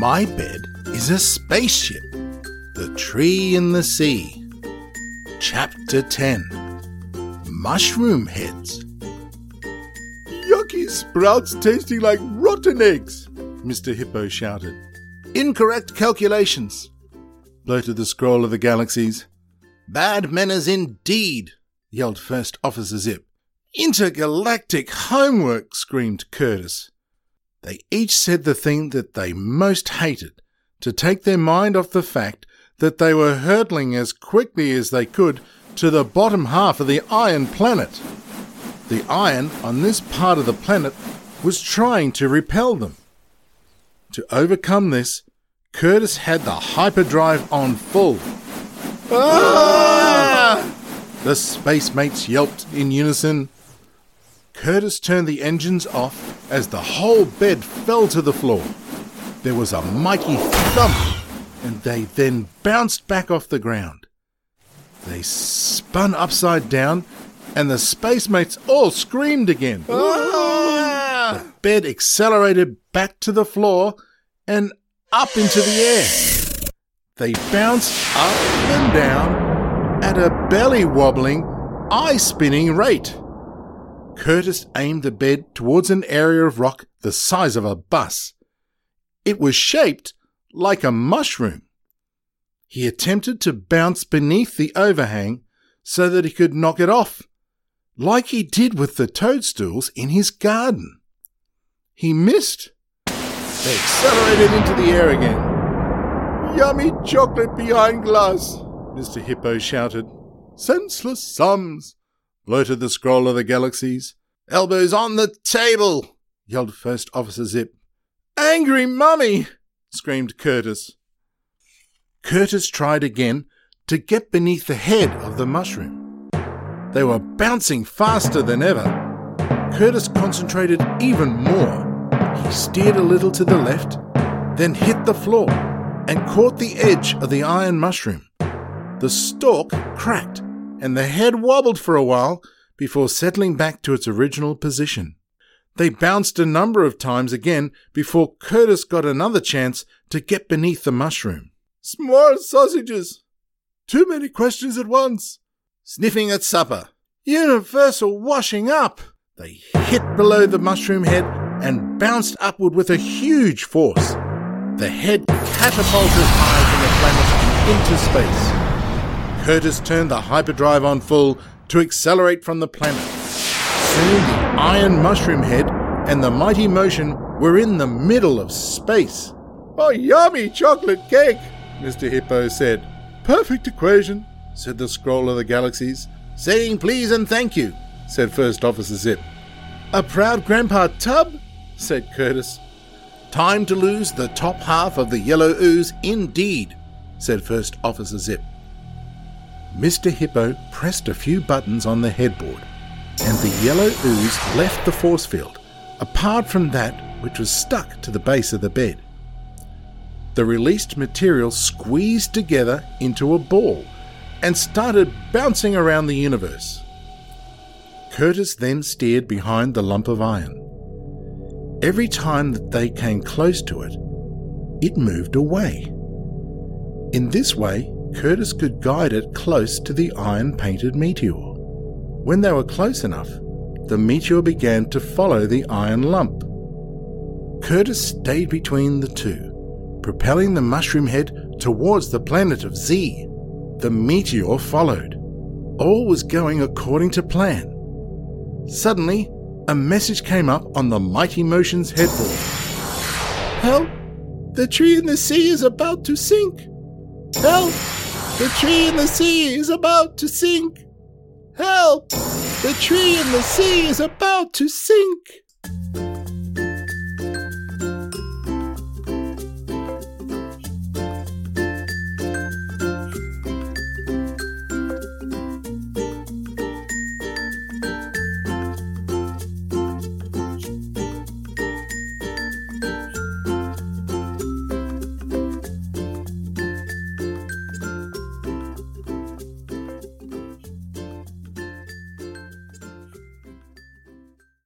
My bed is a spaceship. The Tree in the Sea. Chapter 10. Mushroom Heads. Yucky sprouts tasting like rotten eggs, Mr. Hippo shouted. Incorrect calculations, bloated the scroll of the galaxies. Bad manners indeed, yelled First Officer Zip. Intergalactic homework, screamed Curtis. They each said the thing that they most hated, to take their mind off the fact that they were hurtling as quickly as they could to the bottom half of the Iron planet. The iron on this part of the planet was trying to repel them. To overcome this, Curtis had the hyperdrive on full. Ah! The spacemates yelped in unison. Curtis turned the engines off as the whole bed fell to the floor. There was a mighty thump, and they then bounced back off the ground. They spun upside down, and the spacemates all screamed again. Ah! The bed accelerated back to the floor and up into the air. They bounced up and down at a belly-wobbling, eye-spinning rate. Curtis aimed the bed towards an area of rock the size of a bus. It was shaped like a mushroom. He attempted to bounce beneath the overhang so that he could knock it off, like he did with the toadstools in his garden. He missed. They accelerated into the air again. Yummy chocolate behind glass, Mr. Hippo shouted. Senseless sums, bloated the scroll of the galaxies. Elbows on the table, yelled First Officer Zip. Angry mummy, screamed Curtis. Curtis tried again to get beneath the head of the mushroom. They were bouncing faster than ever. Curtis concentrated even more. He steered a little to the left, then hit the floor and caught the edge of the iron mushroom. The stalk cracked and the head wobbled for a while before settling back to its original position. They bounced a number of times again before Curtis got another chance to get beneath the mushroom. Small sausages. Too many questions at once. Sniffing at supper. Universal washing up. They hit below the mushroom head and bounced upward with a huge force. The head catapulted high from the planet into space. Curtis turned the hyperdrive on full to accelerate from the planet. Soon the iron mushroom head and the mighty motion were in the middle of space. Oh, yummy chocolate cake, Mr. Hippo said. Perfect equation, said the scroll of the galaxies. Saying please and thank you, said First Officer Zip. A proud grandpa tub, said Curtis. Time to lose the top half of the yellow ooze indeed, said First Officer Zip. Mr. Hippo pressed a few buttons on the headboard, and the yellow ooze left the force field, apart from that which was stuck to the base of the bed. The released material squeezed together into a ball and started bouncing around the universe. Curtis then steered behind the lump of iron. Every time that they came close to it, it moved away. In this way, Curtis could guide it close to the iron-painted meteor. When they were close enough, the meteor began to follow the iron lump. Curtis stayed between the two, propelling the mushroom head towards the planet of Z. The meteor followed. All was going according to plan. Suddenly, a message came up on the Mighty Motion's headboard. Help! The tree in the sea is about to sink! Help! The tree in the sea is about to sink! Help! The tree in the sea is about to sink!